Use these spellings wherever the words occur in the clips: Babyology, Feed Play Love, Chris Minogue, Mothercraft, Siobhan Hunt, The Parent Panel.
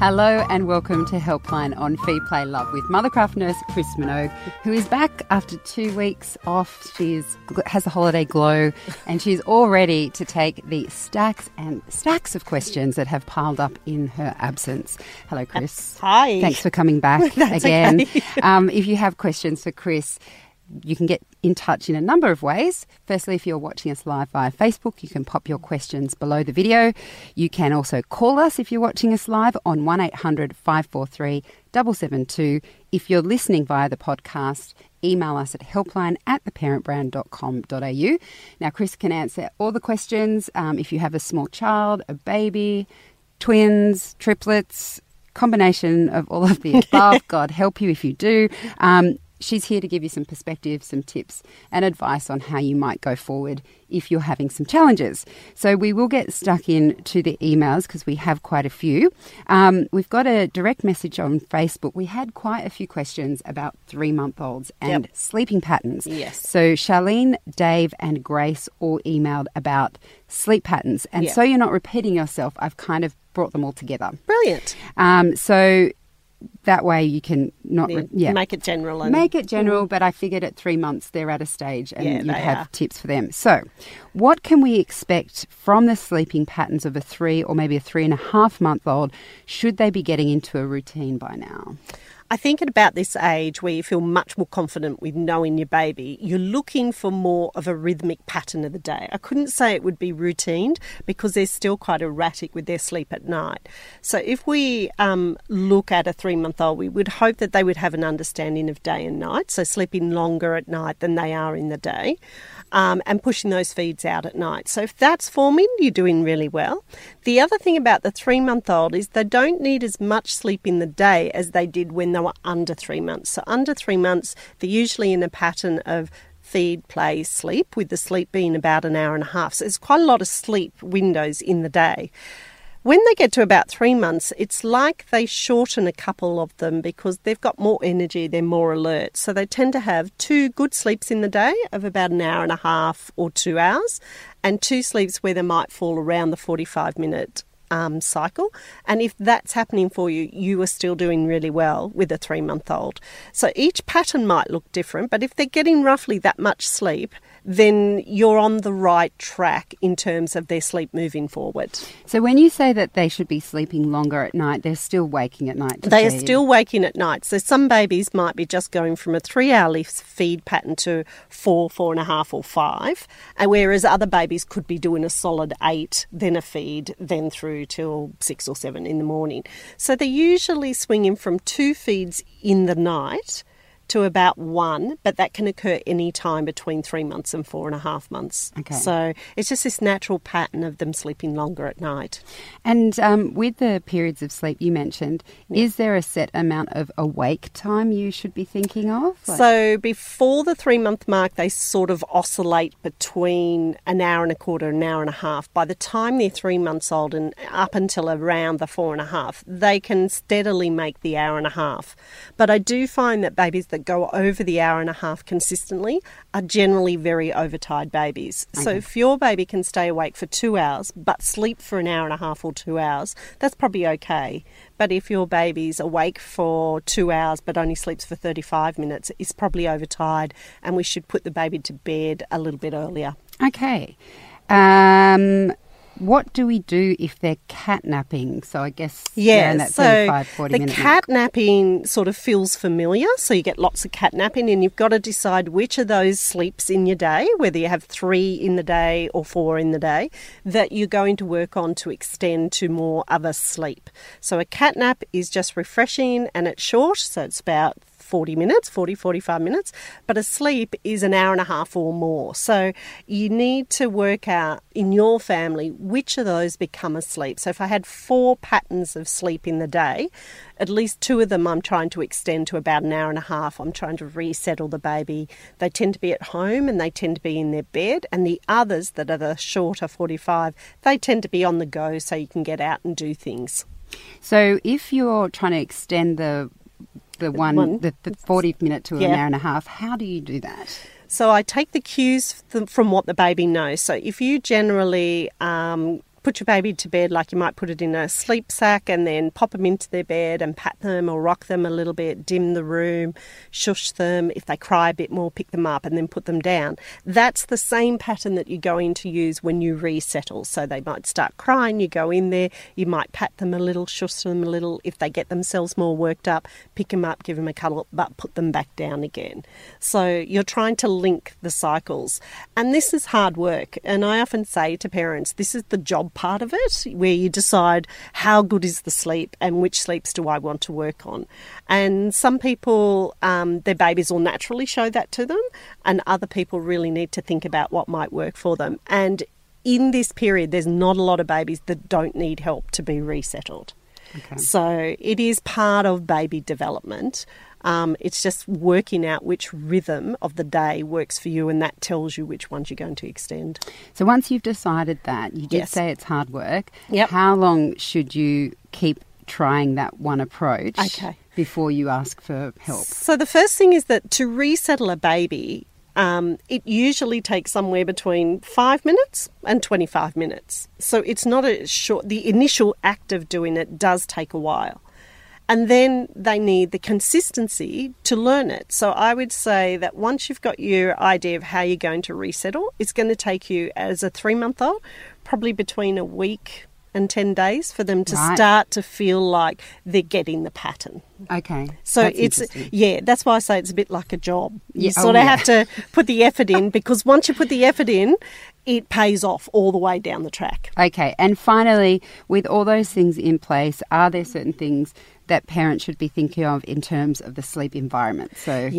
Hello and welcome to Helpline on Feed Play Love with Mothercraft nurse Chris Minogue, who is back after 2 weeks off. She has a holiday glow and she's all ready to take the stacks and stacks of questions that have piled up in her absence. Hello, Chris. Hi. Thanks for coming back again. Okay. If you have questions for Chris, you can get in touch in a number of ways. Firstly, if you're watching us live via Facebook, you can pop your questions below the video. You can also call us if you're watching us live on 1800 543 772. If you're listening via the podcast, email us at helpline@theparentbrand.com.au. Now, Chris can answer all the questions. If you have a small child, a baby, twins, triplets, combination of all of the above, God help you if you do. She's here to give you some perspective, some tips and advice on how you might go forward if you're having some challenges. So we will get stuck into the emails because we have quite a few. We've got a direct message on Facebook. We had quite a few questions about 3-month-olds and sleeping patterns. Yes. So Charlene, Dave and Grace all emailed about sleep patterns. And so you're not repeating yourself, I've kind of brought them all together. Brilliant. So that way you can not make it general. And make it general, but I figured at 3 months they're at a stage and you have tips for them. So what can we expect from the sleeping patterns of a 3 or maybe a 3.5-month-old? Should they be getting into a routine by now? I think at about this age where you feel much more confident with knowing your baby, you're looking for more of a rhythmic pattern of the day. I couldn't say it would be routined because they're still quite erratic with their sleep at night. So if we look at a 3-month-old, we would hope that they would have an understanding of day and night, so sleeping longer at night than they are in the day, and pushing those feeds out at night. So if that's forming, you're doing really well. The other thing about the 3-month-old is they don't need as much sleep in the day as they did when they were under 3 months. So under 3 months, they're usually in a pattern of feed, play, sleep, with the sleep being about 1.5 hours. So there's quite a lot of sleep windows in the day. When they get to about 3 months, it's like they shorten a couple of them because they've got more energy, they're more alert. So they tend to have 2 good sleeps in the day of about 1.5 or 2 hours, and 2 sleeps where they might fall around the 45-minute cycle. And if that's happening for you, you are still doing really well with a 3-month-old. So each pattern might look different, but if they're getting roughly that much sleep, then you're on the right track in terms of their sleep moving forward. So when you say that they should be sleeping longer at night, they're still waking at night? They are still waking at night. So some babies might be just going from a 3-hour feed pattern to 4, 4.5 or 5, and whereas other babies could be doing a solid 8, then a feed, then through till 6 or 7 in the morning. So they're usually swinging from 2 feeds in the night to about 1, but that can occur any time between 3 months and 4.5 months. Okay. So it's just this natural pattern of them sleeping longer at night. And with the periods of sleep you mentioned, is there a set amount of awake time you should be thinking of? So before the 3-month mark, they sort of oscillate between 1.25 hours and 1.5 hours. By the time they're 3 months old and up until around the 4.5, they can steadily make the 1.5 hours. But I do find that babies that go over the 1.5 hours consistently are generally very overtired babies. Okay. So if your baby can stay awake for 2 hours but sleep for 1.5 hours or 2 hours, that's probably okay. But if your baby's awake for 2 hours but only sleeps for 35 minutes, it's probably overtired and we should put the baby to bed a little bit earlier. Okay. What do we do if they're catnapping? So I guess in that 35, 40 minutes. The catnapping sort of feels familiar. So you get lots of catnapping and you've got to decide which of those sleeps in your day, whether you have 3 in the day or 4 in the day, that you're going to work on to extend to more other sleep. So a catnap is just refreshing and it's short, so it's about 45 minutes, but a sleep is 1.5 hours or more. So you need to work out in your family which of those become a sleep. So if I had 4 patterns of sleep in the day, at least 2 of them I'm trying to extend to about 1.5 hours. I'm trying to resettle the baby. They tend to be at home and they tend to be in their bed, and the others that are the shorter 45, they tend to be on the go so you can get out and do things. So if you're trying to extend the 40-minute to 1.5 hours, how do you do that? So I take the cues from what the baby knows. So if you generally put your baby to bed like you might put it in a sleep sack, and then pop them into their bed and pat them or rock them a little bit, dim the room, shush them. If they cry a bit more, pick them up and then put them down. That's the same pattern that you're going to use when you resettle. So they might start crying, you go in there, you might pat them a little, shush them a little. If they get themselves more worked up, pick them up, give them a cuddle, but put them back down again. So you're trying to link the cycles. And this is hard work. And I often say to parents, this is the job part of it, where you decide how good is the sleep and which sleeps do I want to work on. And some people, their babies will naturally show that to them, and other people really need to think about what might work for them. And in this period, there's not a lot of babies that don't need help to be resettled. Okay. So it is part of baby development. It's just working out which rhythm of the day works for you, and that tells you which ones you're going to extend. So once you've decided that, you did say it's hard work. Yep. How long should you keep trying that one approach before you ask for help? So the first thing is that to resettle a baby, it usually takes somewhere between 5 minutes and 25 minutes. So it's not a short, the initial act of doing it does take a while. And then they need the consistency to learn it. So I would say that once you've got your idea of how you're going to resettle, it's going to take you as a 3-month-old, probably between a week and 10 days for them to start to feel like they're getting the pattern. Okay. So that's why I say it's a bit like a job. You have to put the effort in, because once you put the effort in, it pays off all the way down the track. Okay. And finally, with all those things in place, are there certain things that parents should be thinking of in terms of the sleep environment? So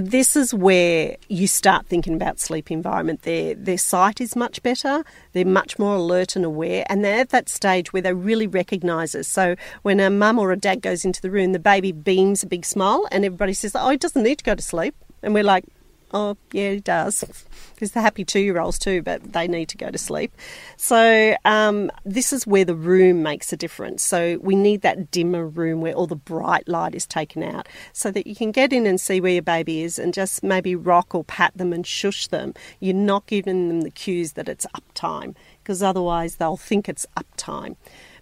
this is where you start thinking about sleep environment. Their sight is much better. They're much more alert and aware. And they're at that stage where they really recognise us. So when a mum or a dad goes into the room, the baby beams a big smile and everybody says, oh, he doesn't need to go to sleep. And we're like, oh, yeah, he does. Because the happy 2-year-olds too, but they need to go to sleep. So this is where the room makes a difference. So we need that dimmer room where all the bright light is taken out so that you can get in and see where your baby is and just maybe rock or pat them and shush them. You're not giving them the cues that it's up time, because otherwise they'll think it's up time.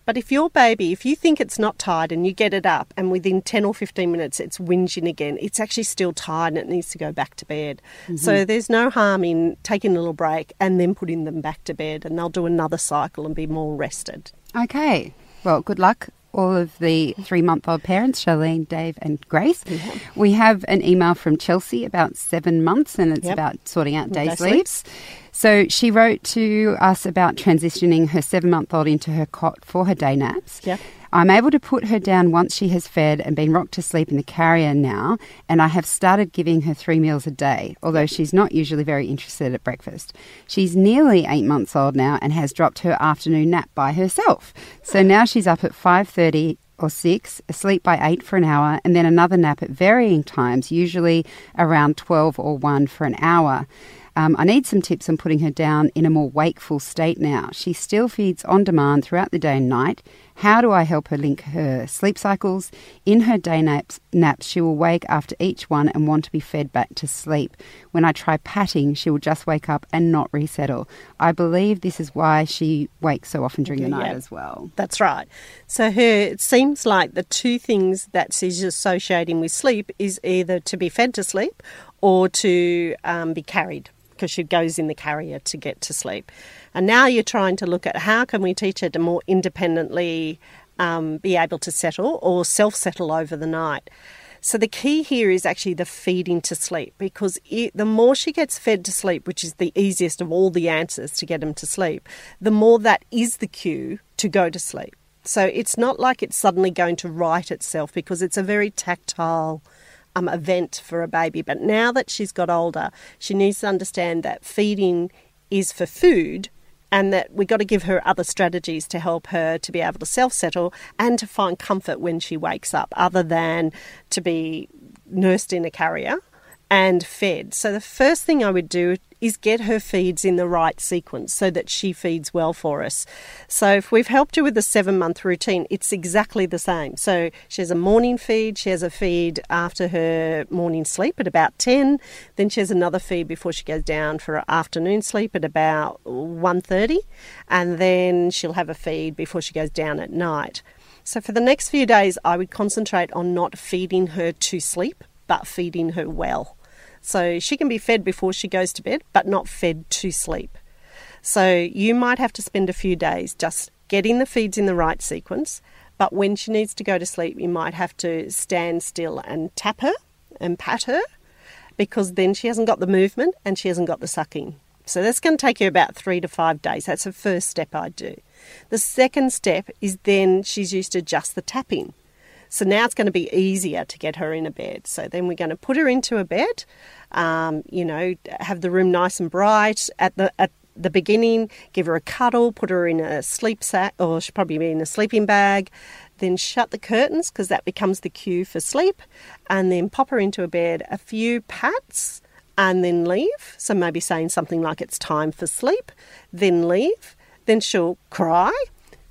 But if your baby, if you think it's not tired and you get it up and within 10 or 15 minutes it's whinging again, it's actually still tired and it needs to go back to bed. Mm-hmm. So there's no harm in taking a little break and then putting them back to bed, and they'll do another cycle and be more rested. Okay. Well, good luck, all of the 3-month-old parents, Charlene, Dave and Grace. Yeah. We have an email from Chelsea about 7 months, and it's about sorting out day sleeps. So she wrote to us about transitioning her 7-month-old into her cot for her day naps. Yep. I'm able to put her down once she has fed and been rocked to sleep in the carrier now, and I have started giving her 3 meals a day, although she's not usually very interested at breakfast. She's nearly 8 months old now and has dropped her afternoon nap by herself. So now she's up at 5:30 or 6, asleep by 8 for an hour, and then another nap at varying times, usually around 12 or 1 for an hour. I need some tips on putting her down in a more wakeful state now. She still feeds on demand throughout the day and night. How do I help her link her sleep cycles? In her day naps, she will wake after each one and want to be fed back to sleep. When I try patting, she will just wake up and not resettle. I believe this is why she wakes so often during the night as well. That's right. So it seems like the two things that she's associating with sleep is either to be fed to sleep or to be carried, because she goes in the carrier to get to sleep. And now you're trying to look at how can we teach her to more independently be able to settle or self-settle over the night. So the key here is actually the feeding to sleep, because the more she gets fed to sleep, which is the easiest of all the answers to get them to sleep, the more that is the cue to go to sleep. So it's not like it's suddenly going to right itself, because it's a very tactile event for a baby. But now that she's got older, she needs to understand that feeding is for food, and that we've got to give her other strategies to help her to be able to self-settle and to find comfort when she wakes up, other than to be nursed in a carrier and fed. So the first thing I would do is get her feeds in the right sequence so that she feeds well for us. So if we've helped her with the 7-month routine, it's exactly the same. So she has a morning feed, she has a feed after her morning sleep at about 10, then she has another feed before she goes down for her afternoon sleep at about 1:30, and then she'll have a feed before she goes down at night. So for the next few days, I would concentrate on not feeding her to sleep, but feeding her well. So she can be fed before she goes to bed, but not fed to sleep. So you might have to spend a few days just getting the feeds in the right sequence, but when she needs to go to sleep, you might have to stand still and tap her and pat her, because then she hasn't got the movement and she hasn't got the sucking. So that's going to take you about 3 to 5 days. That's the first step I do. The second step is then she's used to just the tapping. So now it's going to be easier to get her in a bed. So then we're going to put her into a bed, have the room nice and bright at the beginning, give her a cuddle, put her in a sleep sack, or she'll probably be in a sleeping bag, then shut the curtains because that becomes the cue for sleep, and then pop her into a bed, a few pats, and then leave. So maybe saying something like, "It's time for sleep," then leave. Then she'll cry.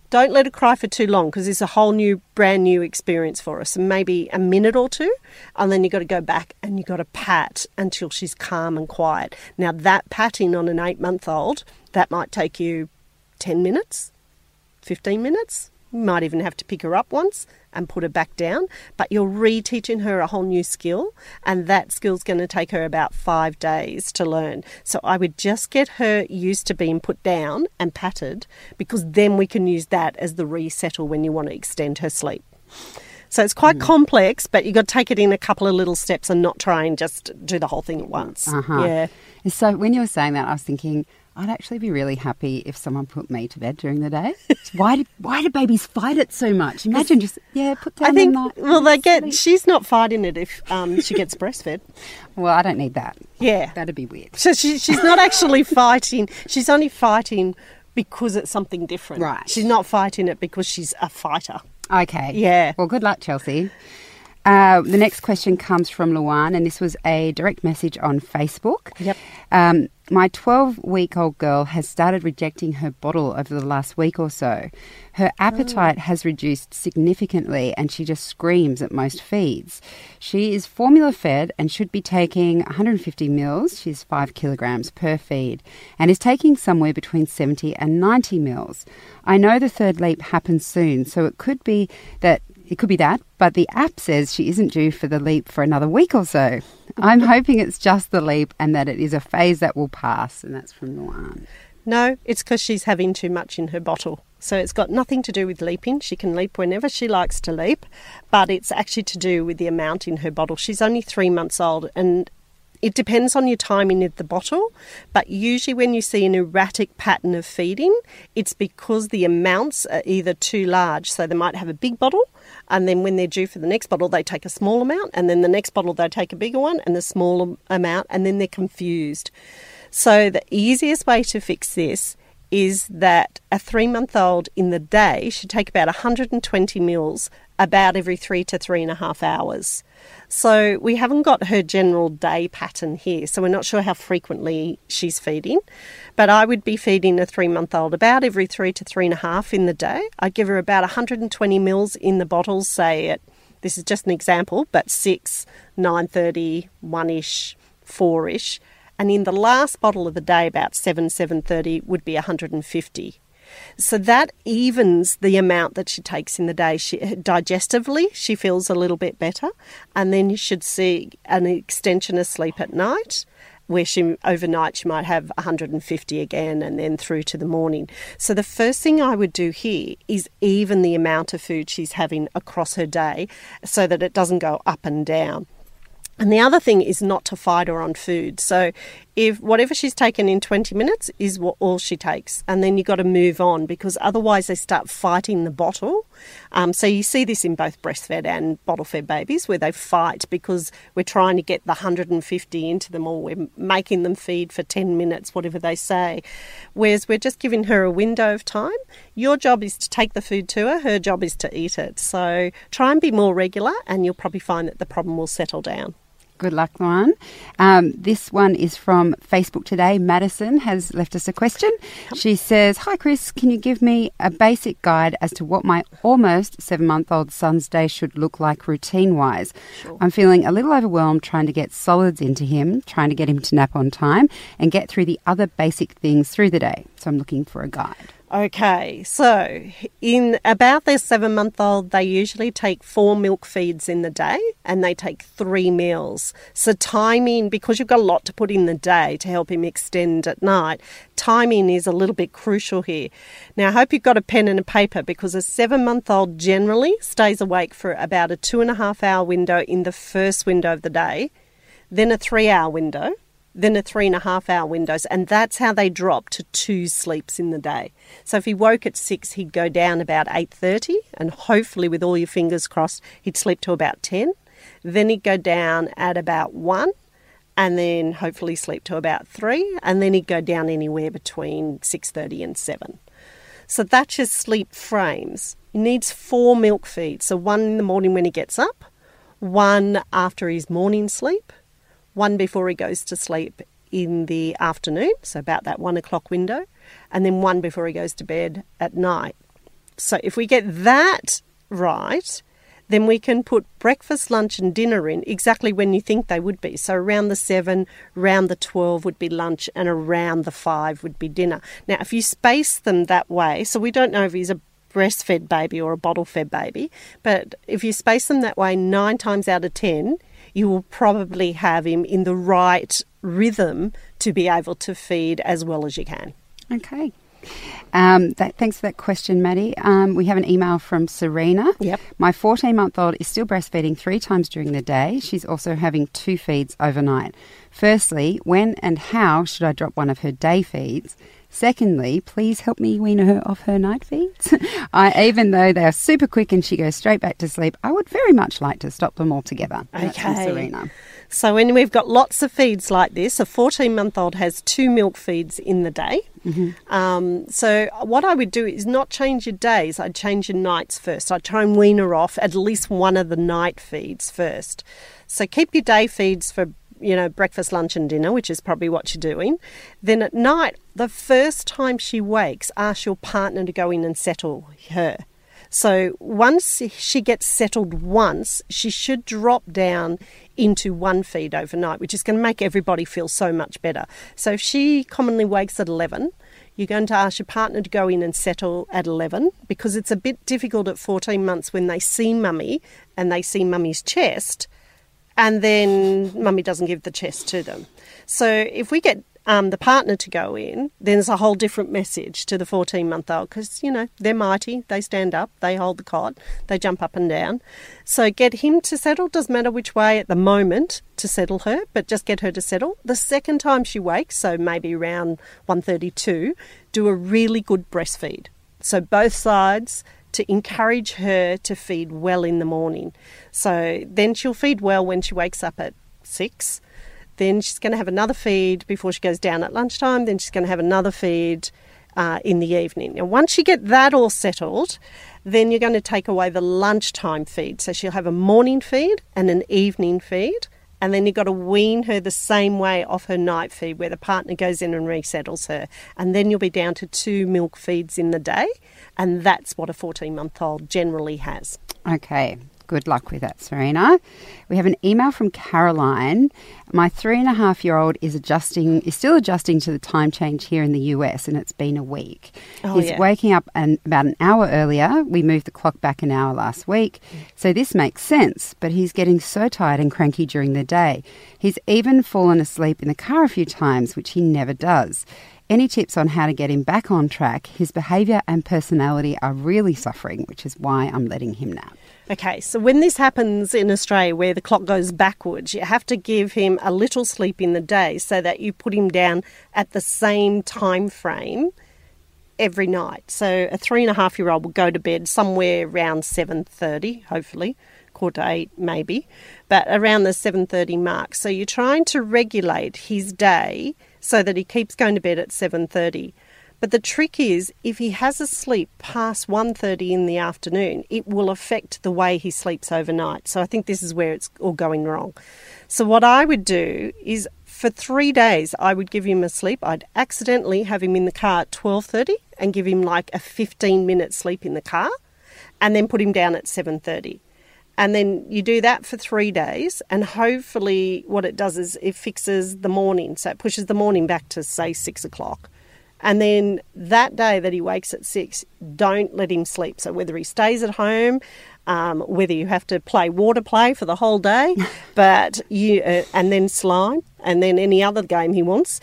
Don't let her cry for too long because it's a whole new, brand new experience for us. Maybe a minute or two, and then you've got to go back and you've got to pat until she's calm and quiet. Now that patting on an 8-month-old, that might take you 10 minutes, 15 minutes. You might even have to pick her up once and put her back down. But you're reteaching her a whole new skill, and that skill's going to take her about 5 days to learn. So I would just get her used to being put down and patted, because then we can use that as the resettle when you want to extend her sleep. So it's quite complex, but you've got to take it in a couple of little steps and not try and just do the whole thing at once. Uh-huh. Yeah. So when you were saying that, I was thinking, I'd actually be really happy if someone put me to bed during the day. Why do babies fight it so much? Imagine just, put down the night. Well, they get, she's not fighting it if she gets breastfed. Well, I don't need that. Yeah. That'd be weird. So she's not actually fighting. She's only fighting because it's something different. Right. She's not fighting it because she's a fighter. Okay. Yeah. Well, good luck, Chelsea. The next question comes from Luan, and this was a direct message on Facebook. Yep. My 12-week-old girl has started rejecting her bottle over the last week or so. Her appetite has reduced significantly, and she just screams at most feeds. She is formula fed and should be taking 150 mils, she's 5 kilograms per feed, and is taking somewhere between 70 and 90 mils. I know the third leap happens soon, so it could be that, but the app says she isn't due for the leap for another week or so. I'm hoping it's just the leap and that it is a phase that will pass, and that's from Luan. No, it's because she's having too much in her bottle. So it's got nothing to do with leaping. She can leap whenever she likes to leap, but it's actually to do with the amount in her bottle. She's only 3 months old, and it depends on your timing of the bottle, but usually when you see an erratic pattern of feeding, it's because the amounts are either too large. So they might have a big bottle, and then when they're due for the next bottle, they take a small amount, and then the next bottle, they take a bigger one and the smaller amount, and then they're confused. So the easiest way to fix this is that a 3-month-old in the day should take about 120 mils about every 3 to 3.5 hours. So we haven't got her general day pattern here, so we're not sure how frequently she's feeding. But I would be feeding a 3-month-old about every 3 to 3.5 in the day. I'd give her about 120 mils in the bottles, say at, this is just an example, but 6, 9:30, 1-ish, 4-ish. And in the last bottle of the day, about 7, 7:30, would be 150. So that evens the amount that she takes in the day. Digestively, she feels a little bit better. And then you should see an extension of sleep at night, where overnight she might have 150 again, and then through to the morning. So the first thing I would do here is even the amount of food she's having across her day so that it doesn't go up and down. And the other thing is not to fight her on food. So if whatever she's taken in 20 minutes is what all she takes, and then you've got to move on, because otherwise they start fighting the bottle. So you see this in both breastfed and bottle-fed babies, where they fight because we're trying to get the 150 into them, or we're making them feed for 10 minutes, whatever they say. Whereas we're just giving her a window of time. Your job is to take the food to her. Her job is to eat it. So try and be more regular, and you'll probably find that the problem will settle down. Good luck, Luan. This one is from Facebook today. Madison has left us a question. She says, hi, Chris, can you give me a basic guide as to what my almost 7-month-old son's day should look like routine-wise? Sure. I'm feeling a little overwhelmed trying to get solids into him, trying to get him to nap on time and get through the other basic things through the day. So I'm looking for a guide. Okay, so in about their 7-month-old, they usually take 4 milk feeds in the day and they take 3 meals. So timing, because you've got a lot to put in the day to help him extend at night, timing is a little bit crucial here. Now, I hope you've got a pen and a paper because a 7-month-old generally stays awake for about a 2.5-hour window in the first window of the day, then a 3-hour window, then a 3.5-hour windows, and that's how they drop to 2 sleeps in the day. So if he woke at 6, he'd go down about 8:30, and hopefully with all your fingers crossed, he'd sleep till about 10. Then he'd go down at about 1, and then hopefully sleep till about 3, and then he'd go down anywhere between 6:30 and 7. So that's your sleep frames. He needs 4 milk feeds, so 1 in the morning when he gets up, 1 after his morning sleep, 1 before he goes to sleep in the afternoon, so about that 1 o'clock window, and then 1 before he goes to bed at night. So if we get that right, then we can put breakfast, lunch and dinner in exactly when you think they would be. So around the 7, around the 12 would be lunch and around the 5 would be dinner. Now, if you space them that way, so we don't know if he's a breastfed baby or a bottle-fed baby, but if you space them that way 9 times out of 10, you will probably have him in the right rhythm to be able to feed as well as you can. Okay. Thanks for that question, Maddie. We have an email from Serena. Yep. My 14-month-old is still breastfeeding 3 times during the day. She's also having 2 feeds overnight. Firstly, when and how should I drop one of her day feeds? Secondly, please help me wean her off her night feeds. Even though they are super quick and she goes straight back to sleep, I would very much like to stop them altogether. Okay. Serena. So when we've got lots of feeds like this, a 14-month-old has 2 milk feeds in the day. Mm-hmm. So what I would do is not change your days. I'd change your nights first. I'd try and wean her off at least one of the night feeds first. So keep your day feeds for breakfast, lunch and dinner, which is probably what you're doing. Then at night, the first time she wakes, ask your partner to go in and settle her. So once she gets settled once, she should drop down into 1 feed overnight, which is going to make everybody feel so much better. So if she commonly wakes at 11, you're going to ask your partner to go in and settle at 11 because it's a bit difficult at 14 months when they see mummy and they see mummy's chest and then mummy doesn't give the chest to them. So if we get the partner to go in, then it's a whole different message to the 14-month-old because, they're mighty, they stand up, they hold the cot, they jump up and down. So get him to settle, doesn't matter which way at the moment to settle her, but just get her to settle. The second time she wakes, so maybe around 1:32, do a really good breastfeed. So both sides to encourage her to feed well in the morning. So then she'll feed well when she wakes up at 6. Then she's going to have another feed before she goes down at lunchtime. Then she's going to have another feed in the evening. Now, once you get that all settled, then you're going to take away the lunchtime feed. So she'll have a morning feed and an evening feed. And then you've got to wean her the same way off her night feed where the partner goes in and resettles her. And then you'll be down to 2 milk feeds in the day. And that's what a 14-month-old generally has. Okay. Good luck with that, Serena. We have an email from Caroline. My 3.5-year-old is still adjusting to the time change here in the US, and it's been a week. He's waking up about an hour earlier. We moved the clock back an hour last week. So this makes sense, but he's getting so tired and cranky during the day. He's even fallen asleep in the car a few times, which he never does. Any tips on how to get him back on track? His behaviour and personality are really suffering, which is why I'm letting him nap. Okay, so when this happens in Australia where the clock goes backwards, you have to give him a little sleep in the day so that you put him down at the same time frame every night. So a 3.5-year-old will go to bed somewhere around 7:30, hopefully, 7:45 maybe, but around the 7:30 mark. So you're trying to regulate his day so that he keeps going to bed at 7:30. But the trick is, if he has a sleep past 1:30 in the afternoon, it will affect the way he sleeps overnight. So I think this is where it's all going wrong. So what I would do is for 3 days, I would give him a sleep. I'd accidentally have him in the car at 12:30 and give him like a 15-minute sleep in the car and then put him down at 7:30. And then you do that for 3 days, and hopefully what it does is it fixes the morning. So it pushes the morning back to, say, 6 o'clock. And then that day that he wakes at 6, don't let him sleep. So whether he stays at home, whether you have to play water play for the whole day, but you and then slime and then any other game he wants,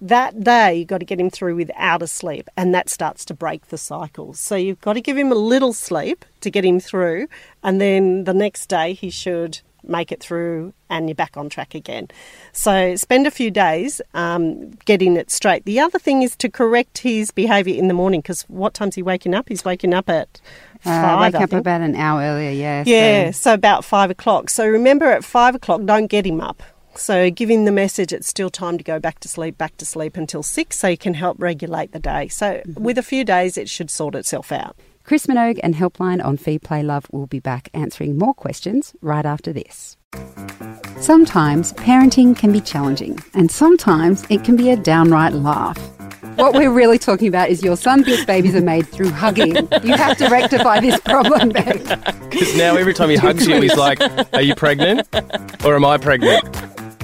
that day you've got to get him through without a sleep, and that starts to break the cycle. So you've got to give him a little sleep to get him through, and then the next day he should make it through and you're back on track again. So spend a few days getting it straight. The other thing is to correct his behaviour in the morning, because what time's he waking up? He's waking up at 5, I think. Up about an hour earlier, yeah. Yeah, so about 5 o'clock. So remember, at 5 o'clock, don't get him up. So give him the message it's still time to go back to sleep until 6, so you can help regulate the day. So with a few days, it should sort itself out. Chris Minogue and Helpline on Feed Play Love will be back answering more questions right after this. Sometimes parenting can be challenging, and sometimes it can be a downright laugh. What we're really talking about is your son thinks babies are made through hugging. You have to rectify this problem, babe. Because now every time he hugs you, he's like, are you pregnant? Or am I pregnant?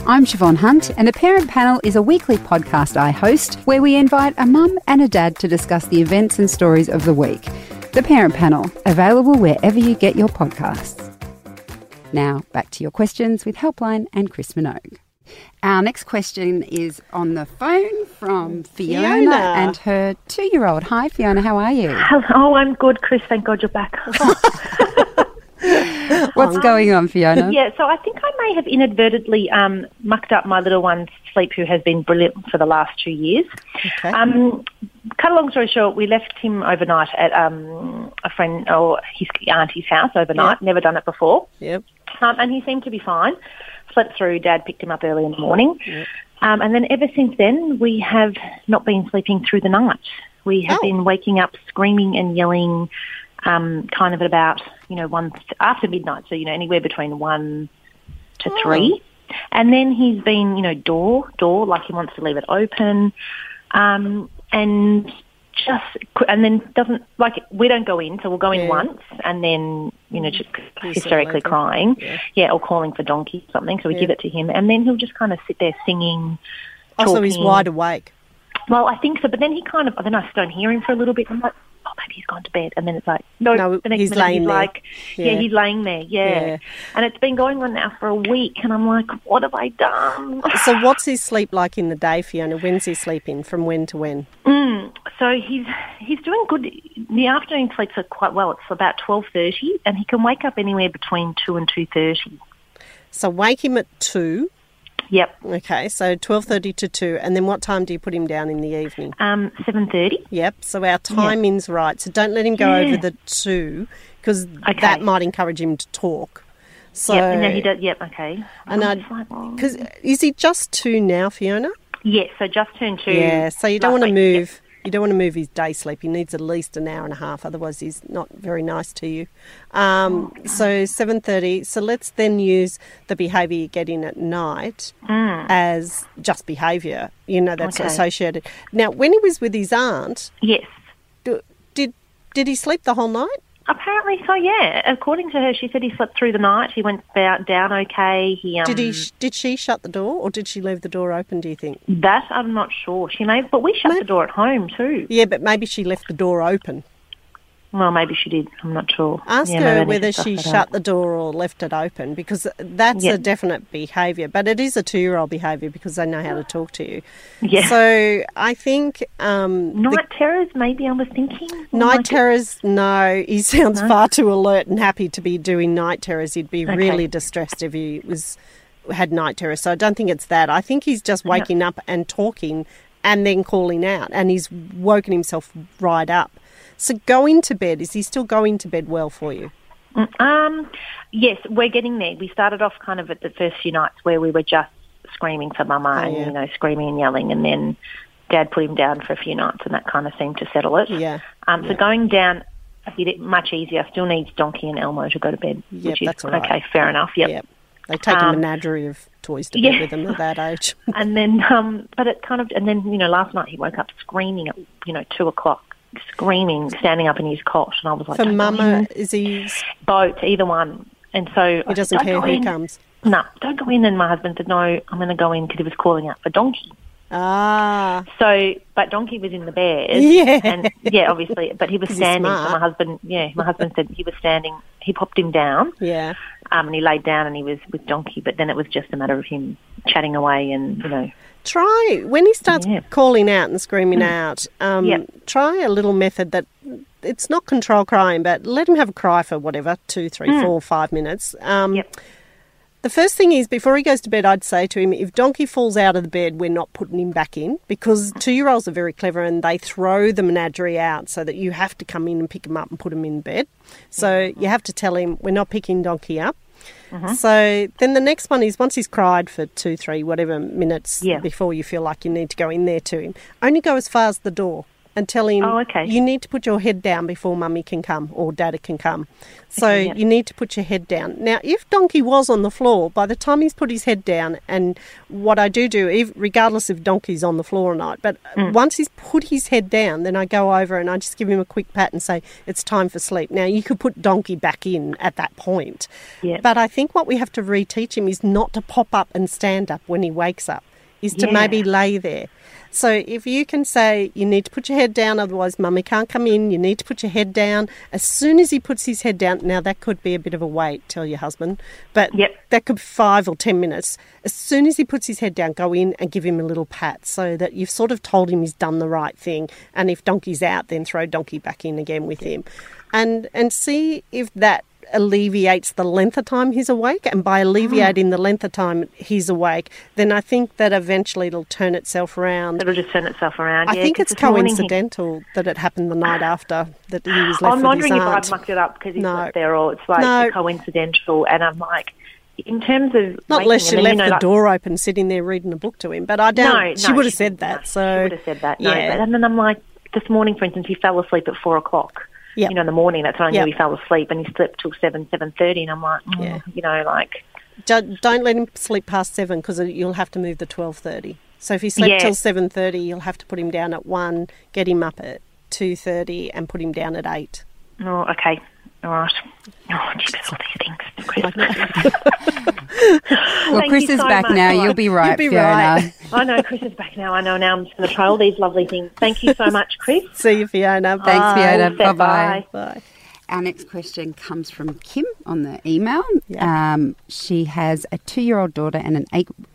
I'm Siobhan Hunt, and The Parent Panel is a weekly podcast I host where we invite a mum and a dad to discuss the events and stories of the week. The Parent Panel, available wherever you get your podcasts. Now, back to your questions with Helpline and Chris Minogue. Our next question is on the phone from Fiona and her 2-year-old. Hi, Fiona, how are you? Hello, I'm good, Chris. Thank God you're back. What's going on, Fiona? Yeah, so I think I may have inadvertently mucked up my little one's sleep, who has been brilliant for the last 2 years. Okay. Cut a long story short, we left him overnight at a friend or his auntie's house overnight. Yep. Never done it before. Yep. And he seemed to be fine. Slept through. Dad picked him up early in the morning. Yep. And then ever since then, we have not been sleeping through the night. We have been waking up screaming and yelling, kind of at about, after midnight, so, anywhere between 1 to 3. And then he's been, door, like he wants to leave it open. And then doesn't, we don't go in, so we'll go in once and then, just hysterically crying. Yeah. Or calling for donkey or something, so we give it to him. And then he'll just kind of sit there singing, talking. So he's wide awake. Well, I think so, but then then I don't hear him for a little bit. I'm like, oh, maybe he's gone to bed. And then it's like, no the next he's minute he's like, he's laying there, And it's been going on now for a week, and I'm like, what have I done? So what's his sleep like in the day, Fiona? When's he sleeping? From when to when? So he's doing good. The afternoon sleeps are quite well. It's about 12:30, and he can wake up anywhere between 2 and 2:30. So wake him at 2. Yep. Okay, so 12:30 to 2, and then what time do you put him down in the evening? 7:30. Yep, so our timing's right. So don't let him go over the 2, because that might encourage him to talk. So, and then he does, okay. And is he just 2 now, Fiona? Yes, so just turned 2. Yeah, so you don't want to move... Yep. You don't want to move his day sleep. He needs at least an hour and a half, otherwise he's not very nice to you. So 7:30. So let's then use the behaviour you get in at night as just behaviour, that's associated. Now, when he was with his aunt... Yes. Did he sleep the whole night? Apparently so, yeah. According to her, she said he slept through the night. He went down okay. He did she shut the door, or did she leave the door open, do you think? That I'm not sure. She may, but we shut the door at home too. Yeah, but maybe she left the door open. Well, maybe she did. I'm not sure. Ask her whether she shut the door or left it open, because that's a definite behaviour. But it is a 2-year-old behaviour, because they know how to talk to you. Yeah. So I think... night terrors, maybe I was thinking. Night terrors, no. He sounds far too alert and happy to be doing night terrors. He'd be really distressed if he had night terrors. So I don't think it's that. I think he's just waking up and talking and then calling out, and he's woken himself right up. So going to bed, is he still going to bed well for you? Yes, we're getting there. We started off kind of at the first few nights where we were just screaming for mama, and screaming and yelling, and then Dad put him down for a few nights and that kind of seemed to settle it. Yeah. So going down a bit much easier. Still needs Donkey and Elmo to go to bed, which is that's all right. Okay, fair enough. Yep. They take a menagerie of toys to bed with them at that age. And then, but it kind of, and then, you know, last night he woke up screaming at, 2:00. Screaming, standing up in his cot, and I was like, "For Mama, is he both? Either one." And so he doesn't care who comes. No, don't go in. And my husband said, "No, I'm going to go in," because he was calling out for Donkey. Ah. So, but Donkey was in the bed. Yeah. And yeah, obviously, but he was standing. So my husband, my husband said he was standing. He popped him down. Yeah. And he laid down and he was with Donkey. But then it was just a matter of him chatting away and Try, when he starts calling out and screaming out, try a little method that, it's not control crying, but let him have a cry for whatever, 2, 3, 4, 5 minutes. The first thing is, before he goes to bed, I'd say to him, if Donkey falls out of the bed, we're not putting him back in, because 2-year-olds are very clever and they throw the menagerie out so that you have to come in and pick him up and put him in bed. So you have to tell him, we're not picking Donkey up. Mm-hmm. So then the next one is, once he's cried for 2, 3, whatever minutes before you feel like you need to go in there to him, only go as far as the door and tell him, you need to put your head down before Mummy can come or Daddy can come. So you need to put your head down. Now, if Donkey was on the floor, by the time he's put his head down, and what I do, regardless if Donkey's on the floor or not, but once he's put his head down, then I go over and I just give him a quick pat and say, it's time for sleep. Now, you could put Donkey back in at that point. Yeah. But I think what we have to reteach him is not to pop up and stand up when he wakes up, is to maybe lay there. So if you can say, you need to put your head down, otherwise Mummy can't come in, you need to put your head down. As soon as he puts his head down, now that could be a bit of a wait, tell your husband, but that could be 5 or 10 minutes. As soon as he puts his head down, go in and give him a little pat so that you've sort of told him he's done the right thing. And if Donkey's out, then throw Donkey back in again with him. And see if that alleviates the length of time he's awake, and by alleviating the length of time he's awake, then I think that eventually it'll turn itself around. It'll just turn itself around. I think it's coincidental that it happened the night after that he was left. I'm wondering if I've mucked it up because he's not there, or it's like coincidental. And I'm like, in terms of not unless she left the door open, sitting there reading a book to him. But I doubt she would have said that. So she would have said that. Yeah. And then I'm like, this morning, for instance, he fell asleep at 4:00. Yep. In the morning, that's when I knew he fell asleep, and he slept till 7, 7:30, and I'm like, Don't let him sleep past 7, because you'll have to move the 12:30. So if he slept till 7:30, you'll have to put him down at 1, get him up at 2:30, and put him down at 8. Oh, okay. All right. Oh, Jesus, all these things. Chris. Well, Chris is so back now. You'll be right, Fiona. Right. I know Chris is back now. I know now. I'm just going to try all these lovely things. Thank you so much, Chris. See you, Fiona. Bye. Thanks, Fiona. Bye-bye. Bye. Our next question comes from Kim on the email. Yep. She has a 2-year-old daughter and an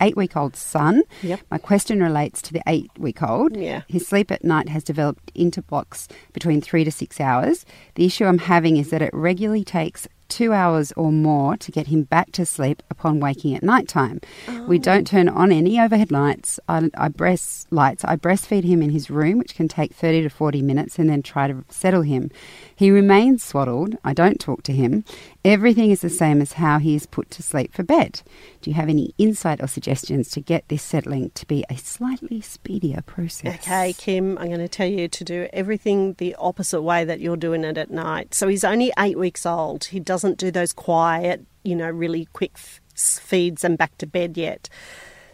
8-week-old son. Yep. My question relates to the 8-week-old. Yeah. His sleep at night has developed into blocks between 3 to 6 hours. The issue I'm having is that it regularly takes 2 hours or more to get him back to sleep upon waking at night time. Oh. We don't turn on any overhead lights. I breastfeed him in his room, which can take 30 to 40 minutes, and then try to settle him. He remains swaddled. I don't talk to him. Everything is the same as how he is put to sleep for bed. Do you have any insight or suggestions to get this settling to be a slightly speedier process? Okay, Kim, I'm going to tell you to do everything the opposite way that you're doing it at night. So he's only 8 weeks old. He doesn't do those quiet, really quick feeds and back to bed yet.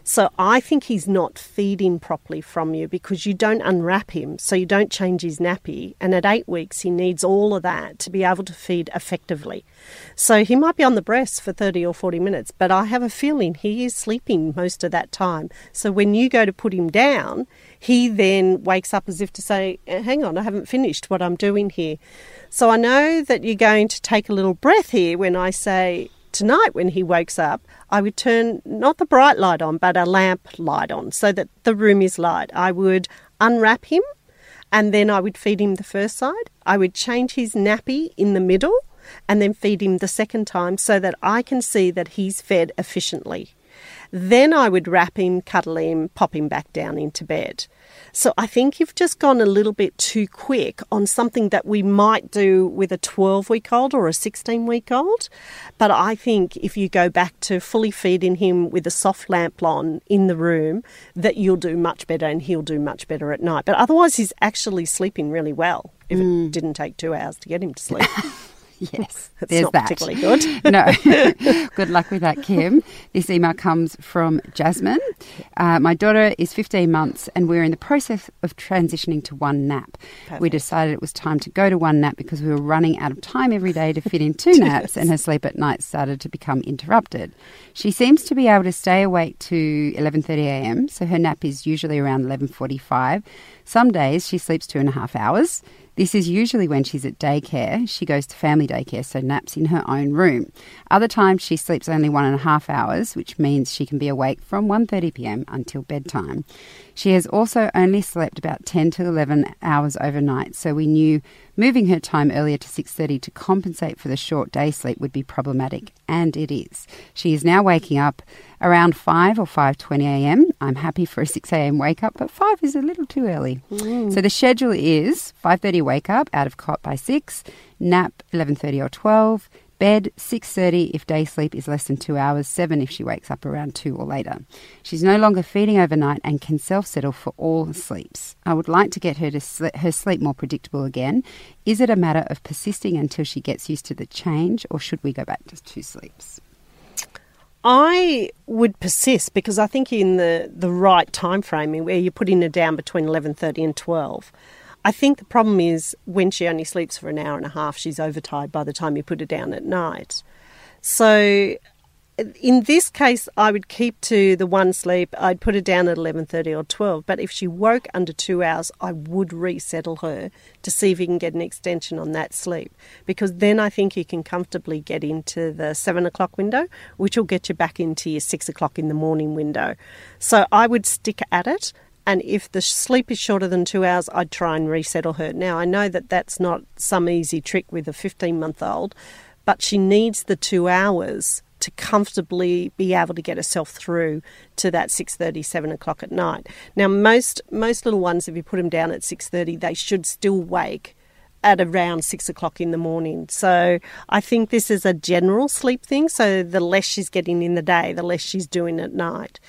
So I think he's not feeding properly from you because you don't unwrap him, so you don't change his nappy. And at 8 weeks, he needs all of that to be able to feed effectively. So he might be on the breast for 30 or 40 minutes, but I have a feeling he is sleeping most of that time. So when you go to put him down, he then wakes up as if to say, hang on, I haven't finished what I'm doing here. So I know that you're going to take a little breath here when I say, tonight when he wakes up, I would turn not the bright light on, but a lamp light on so that the room is light. I would unwrap him and then I would feed him the first side. I would change his nappy in the middle and then feed him the second time so that I can see that he's fed efficiently. Then I would wrap him, cuddle him, pop him back down into bed. So I think you've just gone a little bit too quick on something that we might do with a 12-week-old or a 16-week-old. But I think if you go back to fully feeding him with a soft lamp on in the room, that you'll do much better and he'll do much better at night. But otherwise, he's actually sleeping really well if it didn't take 2 hours to get him to sleep. Yes, there's not that. Particularly good. No. Good luck with that, Kim. This email comes from Jasmine. My daughter is 15 months and we're in the process of transitioning to one nap. Perfect. We decided it was time to go to one nap because we were running out of time every day to fit in two naps, and her sleep at night started to become interrupted. She seems to be able to stay awake to 11:30 a.m., so her nap is usually around 11:45. Some days she sleeps 2.5 hours. This is usually when she's at daycare. She goes to family daycare, so naps in her own room. Other times she sleeps only 1.5 hours, which means she can be awake from 1:30 p.m. until bedtime. She has also only slept about 10 to 11 hours overnight, so we knew moving her time earlier to 6:30 to compensate for the short day sleep would be problematic, and it is. She is now waking up around 5 or 5:20 a.m. I'm happy for a 6 a.m. wake up, but 5 is a little too early. So the schedule is 5:30 wake up, out of cot by 6, nap 11:30 or 12, bed 6:30 if day sleep is less than 2 hours, 7 if she wakes up around 2 or later. She's no longer feeding overnight and can self-settle for all sleeps. I would like to get her to her sleep more predictable again. Is it a matter of persisting until she gets used to the change, or should we go back to 2 sleeps? I would persist, because I think in the right time frame where you're putting her down between 11:30 and 12. I think the problem is when she only sleeps for 1.5 hours, she's overtired by the time you put her down at night. So in this case, I would keep to the one sleep. I'd put her down at 11:30 or 12. But if she woke under 2 hours, I would resettle her to see if you can get an extension on that sleep. Because then I think you can comfortably get into the 7 o'clock window, which will get you back into your 6 o'clock in the morning window. So I would stick at it. And if the sleep is shorter than 2 hours, I'd try and resettle her. Now, I know that that's not some easy trick with a 15-month-old, but she needs the 2 hours to comfortably be able to get herself through to that 6:30, 7 o'clock at night. Now, most little ones, if you put them down at 6:30, they should still wake at around 6 o'clock in the morning. So I think this is a general sleep thing. So the less she's getting in the day, the less she's doing at night.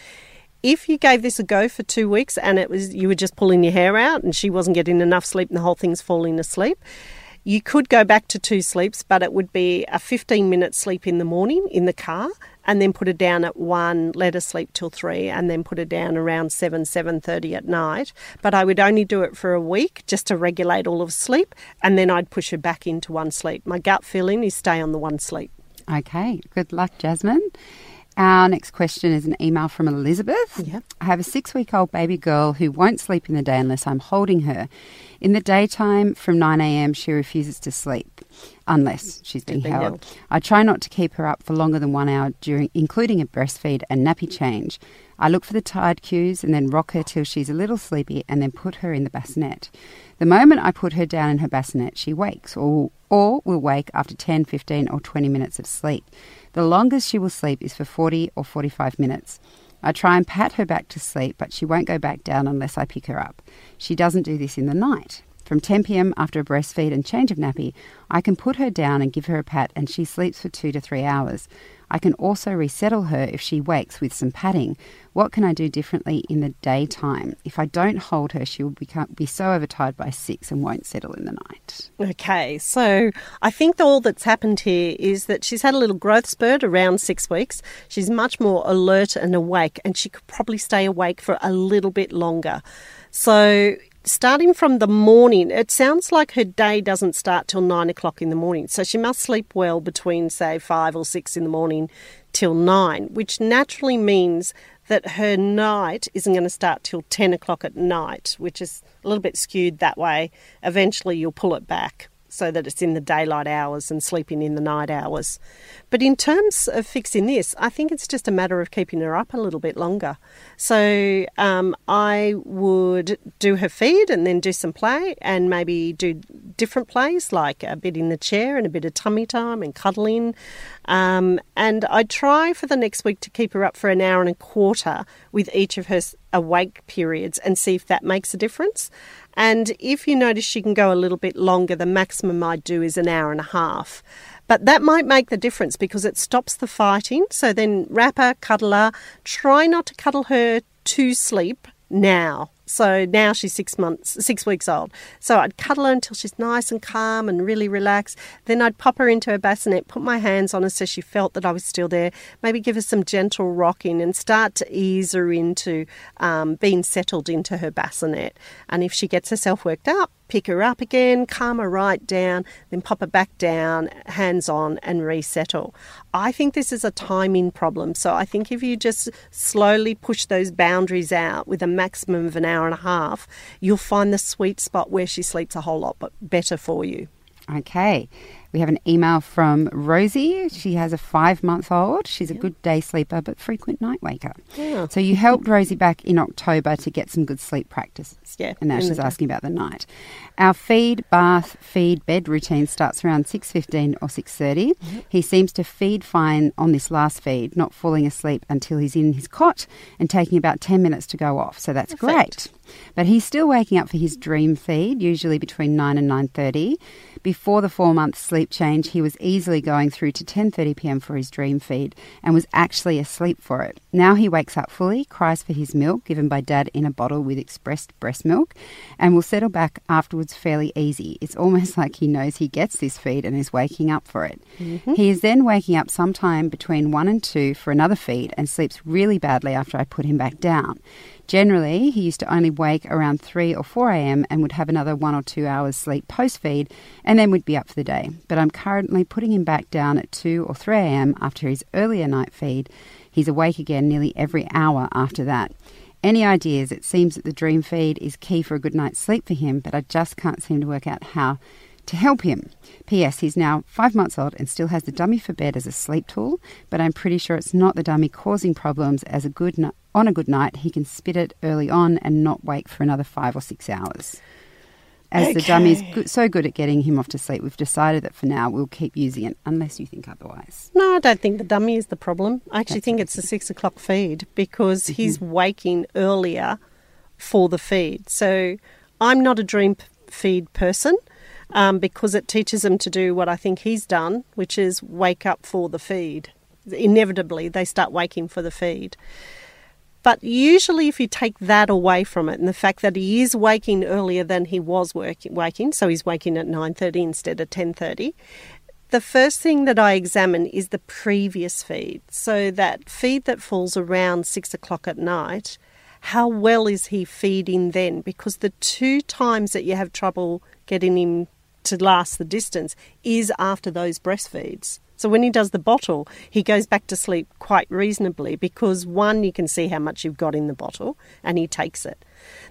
If you gave this a go for 2 weeks and it was you were just pulling your hair out and she wasn't getting enough sleep and the whole thing's falling asleep, you could go back to 2 sleeps, but it would be a 15-minute sleep in the morning in the car, and then put her down at 1, let her sleep till 3, and then put her down around 7, 7:30 at night. But I would only do it for a week just to regulate all of sleep, and then I'd push her back into one sleep. My gut feeling is stay on the one sleep. Okay, good luck, Jasmine. Our next question is an email from Elizabeth. Yep. I have a 6-week-old baby girl who won't sleep in the day unless I'm holding her. In the daytime from 9 a.m, she refuses to sleep unless she's being held. I try not to keep her up for longer than 1 hour, including a breastfeed and nappy change. I look for the tired cues and then rock her till she's a little sleepy and then put her in the bassinet. The moment I put her down in her bassinet, she wakes or will wake after 10, 15 or 20 minutes of sleep. The longest she will sleep is for 40 or 45 minutes. I try and pat her back to sleep, but she won't go back down unless I pick her up. She doesn't do this in the night. From 10 p.m. after a breastfeed and change of nappy, I can put her down and give her a pat, and she sleeps for 2 to 3 hours. I can also resettle her if she wakes with some patting. What can I do differently in the daytime? If I don't hold her, she will be so overtired by 6 and won't settle in the night. Okay, so I think all that's happened here is that she's had a little growth spurt around 6 weeks. She's much more alert and awake, and she could probably stay awake for a little bit longer. So starting from the morning, it sounds like her day doesn't start till 9 o'clock in the morning. So she must sleep well between, say, 5 or 6 in the morning till 9, which naturally means that her night isn't going to start till 10 o'clock at night, which is a little bit skewed that way. Eventually, you'll pull it back. so that it's in the daylight hours and sleeping in the night hours. But in terms of fixing this, I think it's just a matter of keeping her up a little bit longer. So I would do her feed and then do some play, and maybe do different plays, like a bit in the chair and a bit of tummy time and cuddling. And I'd try for the next week to keep her up for an hour and a quarter with each of her awake periods and see if that makes a difference. And if you notice she can go a little bit longer, the maximum I'd do is an hour and a half. But that might make the difference because it stops the fighting. So then wrap her, cuddle her, try not to cuddle her to sleep now. So now she's 6 weeks old. So I'd cuddle her until she's nice and calm and really relaxed. Then I'd pop her into her bassinet, put my hands on her so she felt that I was still there, maybe give her some gentle rocking and start to ease her into being settled into her bassinet. And if she gets herself worked up, pick her up again, calm her right down, then pop her back down, hands on, and resettle. I think this is a timing problem. So I think if you just slowly push those boundaries out with a maximum of an hour and a half, you'll find the sweet spot where she sleeps a whole lot better for you. Okay. We have an email from Rosie. She has a 5-month-old. She's a good day sleeper but frequent night waker. Yeah. So you helped Rosie back in October to get some good sleep practices. Yeah. And now she's asking about the night. Our feed, bath, feed, bed routine starts around 6:15 or 6:30. Mm-hmm. He seems to feed fine on this last feed, not falling asleep until he's in his cot and taking about 10 minutes to go off. So that's great. But he's still waking up for his dream feed, usually between 9 and 9:30. Before the 4-month sleep change, he was easily going through to 10:30 p.m. for his dream feed and was actually asleep for it. Now he wakes up fully, cries for his milk given by Dad in a bottle with expressed breast milk, and will settle back afterwards fairly easy. It's almost like he knows he gets this feed and is waking up for it. Mm-hmm. He is then waking up sometime between 1 and 2 for another feed and sleeps really badly after I put him back down. Generally, he used to only wake around 3 or 4 a.m. and would have another 1 or 2 hours sleep post-feed and then would be up for the day. But I'm currently putting him back down at 2 or 3 a.m. after his earlier night feed. He's awake again nearly every hour after that. Any ideas? It seems that the dream feed is key for a good night's sleep for him, but I just can't seem to work out how to help him. P.S. He's now 5 months old and still has the dummy for bed as a sleep tool, but I'm pretty sure it's not the dummy causing problems, as on a good night he can spit it early on and not wake for another 5 or 6 hours. As the dummy's so good at getting him off to sleep, we've decided that for now we'll keep using it, unless you think otherwise. No, I don't think the dummy is the problem. I actually think it's the 6 o'clock feed, because he's waking earlier for the feed. So I'm not a dream feed person. Because it teaches him to do what I think he's done, which is wake up for the feed. Inevitably, they start waking for the feed. But usually if you take that away from it, and the fact that he is waking earlier than he was waking, so he's waking at 9:30 instead of 10:30, the first thing that I examine is the previous feed. So that feed that falls around 6 o'clock at night, how well is he feeding then? Because the two times that you have trouble getting him to last the distance is after those breastfeeds. So when he does the bottle, he goes back to sleep quite reasonably because, one, you can see how much you've got in the bottle and he takes it.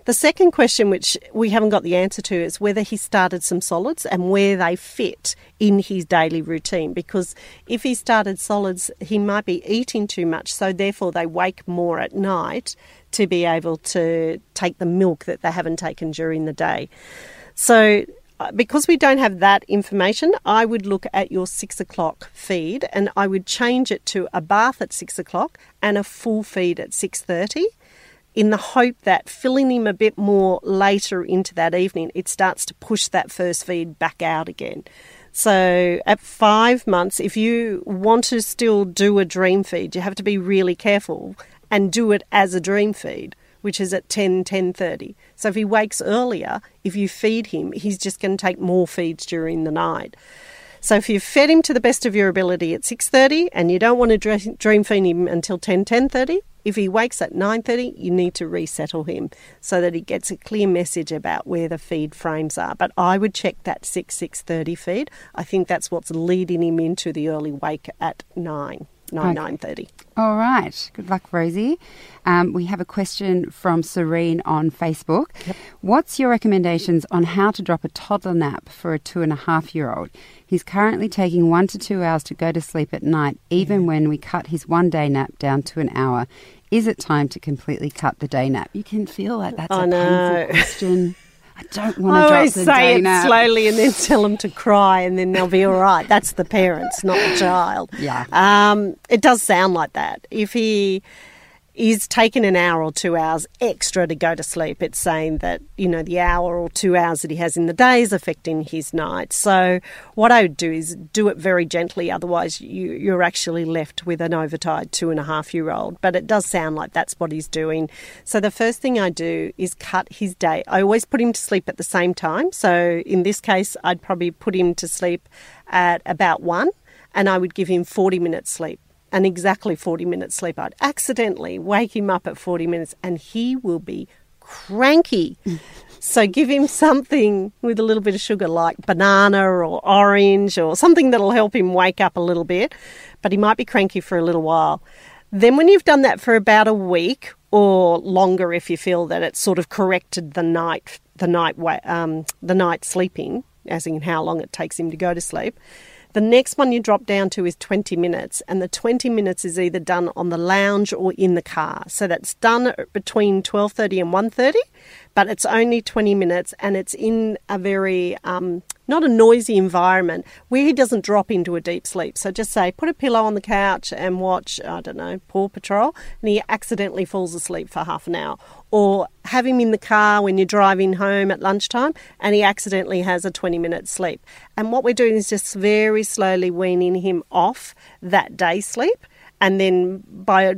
The second question, which we haven't got the answer to, is whether he started some solids and where they fit in his daily routine. Because if he started solids, he might be eating too much, so therefore they wake more at night to be able to take the milk that they haven't taken during the day. So because we don't have that information, I would look at your 6 o'clock feed and I would change it to a bath at 6 o'clock and a full feed at 6:30, in the hope that filling him a bit more later into that evening, it starts to push that first feed back out again. So at 5 months, if you want to still do a dream feed, you have to be really careful and do it as a dream feed, which is at 10:30. So if he wakes earlier, if you feed him, he's just going to take more feeds during the night. So if you've fed him to the best of your ability at 6:30 and you don't want to dream feed him until 10:30, if he wakes at 9:30, you need to resettle him so that he gets a clear message about where the feed frames are. But I would check that 6:30 feed. I think that's what's leading him into the early wake at 9. 9:30. All right. Good luck, Rosie. We have a question from Serene on Facebook. Yep. What's your recommendations on how to drop a toddler nap for a 2.5-year-old? He's currently taking 1 to 2 hours to go to sleep at night, even when we cut his one-day nap down to an hour. Is it time to completely cut the day nap? You can feel like that's painful question. I don't want to drop the day nap. Slowly and then tell them to cry and then they'll be all right. That's the parents, not the child. Yeah. It does sound like that. If he is taking an hour or 2 hours extra to go to sleep, it's saying that, you know, the hour or 2 hours that he has in the day is affecting his night. So what I would do is do it very gently. Otherwise, you're actually left with an overtired 2.5-year-old. But it does sound like that's what he's doing. So the first thing I do is cut his day. I always put him to sleep at the same time. So in this case, I'd probably put him to sleep at about 1, and I would give him 40 minutes sleep. And exactly 40 minutes sleep. I'd accidentally wake him up at 40 minutes and he will be cranky. So give him something with a little bit of sugar like banana or orange or something that'll help him wake up a little bit. But he might be cranky for a little while. Then when you've done that for about a week or longer, if you feel that it's sort of corrected the night sleeping, as in how long it takes him to go to sleep, the next one you drop down to is 20 minutes, and the 20 minutes is either done on the lounge or in the car. So that's done between 12:30 and 1:30, but it's only 20 minutes, and it's in a very, not a noisy environment where he doesn't drop into a deep sleep. So just say, put a pillow on the couch and watch, I don't know, Paw Patrol, and he accidentally falls asleep for half an hour. Or have him in the car when you're driving home at lunchtime and he accidentally has a 20-minute sleep. And what we're doing is just very slowly weaning him off that day sleep. And then by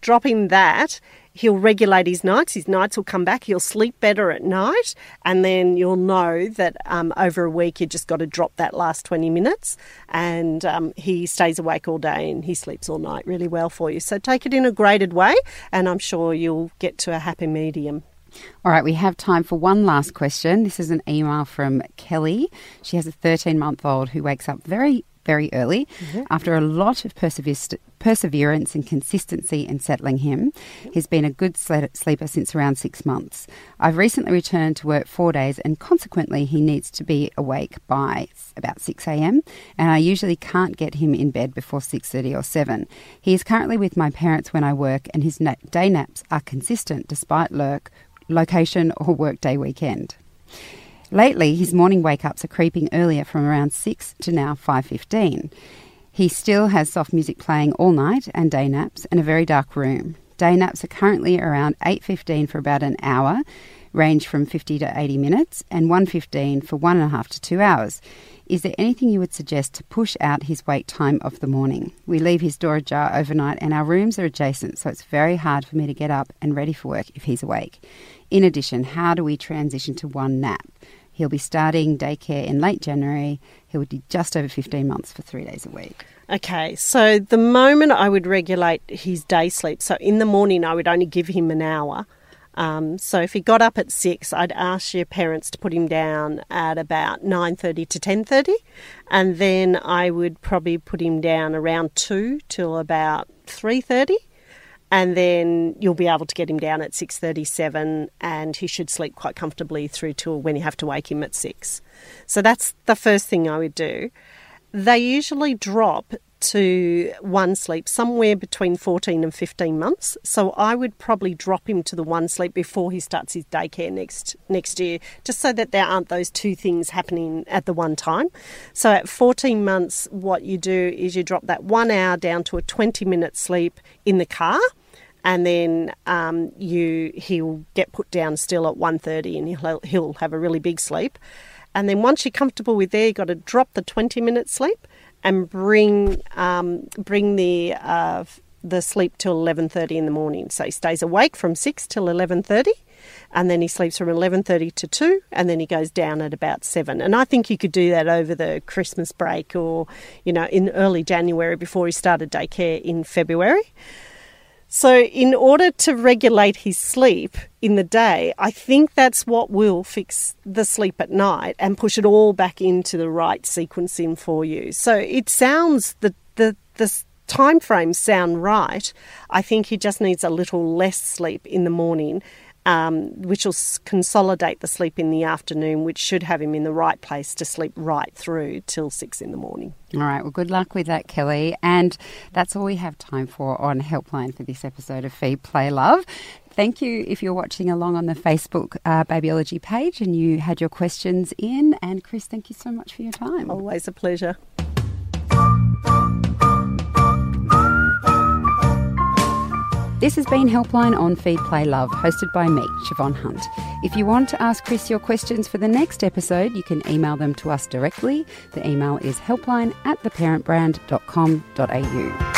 dropping that, he'll regulate his nights. His nights will come back. He'll sleep better at night. And then you'll know that over a week you just got to drop that last 20 minutes. And he stays awake all day and he sleeps all night really well for you. So take it in a graded way and I'm sure you'll get to a happy medium. All right, we have time for one last question. This is an email from Kelly. She has a 13-month-old who wakes up very early, after a lot of perseverance and consistency in settling him. He's been a good sleeper since around 6 months. I've recently returned to work 4 days and consequently he needs to be awake by about 6 a.m. and I usually can't get him in bed before 6:30 or 7. He is currently with my parents when I work and his day naps are consistent despite location or workday weekend. Lately, his morning wake-ups are creeping earlier from around 6 to now 5:15. He still has soft music playing all night and day naps in a very dark room. Day naps are currently around 8:15 for about an hour, range from 50 to 80 minutes, and 1:15 for 1.5 to 2 hours. Is there anything you would suggest to push out his wake time of the morning? We leave his door ajar overnight and our rooms are adjacent, so it's very hard for me to get up and ready for work if he's awake. In addition, how do we transition to one nap? He'll be starting daycare in late January. He'll be just over 15 months for 3 days a week. Okay, so the moment I would regulate his day sleep, so in the morning I would only give him an hour. So if he got up at 6, I'd ask your parents to put him down at about 9:30 to 10:30. And then I would probably put him down around 2 till about 3:30. And then you'll be able to get him down at 6:37 and he should sleep quite comfortably through till when you have to wake him at 6. So that's the first thing I would do. They usually drop to one sleep somewhere between 14 and 15 months. So I would probably drop him to the one sleep before he starts his daycare next year, just so that there aren't those two things happening at the one time. So at 14 months, what you do is you drop that 1 hour down to a 20-minute sleep in the car. And then he'll get put down still at 1:30 and he'll have a really big sleep. And then once you're comfortable with there, you've got to drop the 20-minute sleep and bring the sleep till 11:30 in the morning. So he stays awake from 6 till 11:30, and then he sleeps from 11:30 to 2, and then he goes down at about 7. And I think you could do that over the Christmas break or, you know, in early January before he started daycare in February. So in order to regulate his sleep in the day, I think that's what will fix the sleep at night and push it all back into the right sequencing for you. So it sounds the timeframes sound right, I think he just needs a little less sleep in the morning, which will consolidate the sleep in the afternoon, which should have him in the right place to sleep right through till 6 in the morning. All right, well, good luck with that, Kelly. And that's all we have time for on Helpline for this episode of Feed Play Love. Thank you if you're watching along on the Facebook Babyology page and you had your questions in. And Chris, thank you so much for your time. Always a pleasure. This has been Helpline on Feed Play Love, hosted by me, Siobhan Hunt. If you want to ask Chris your questions for the next episode, you can email them to us directly. The email is helpline@theparentbrand.com.au.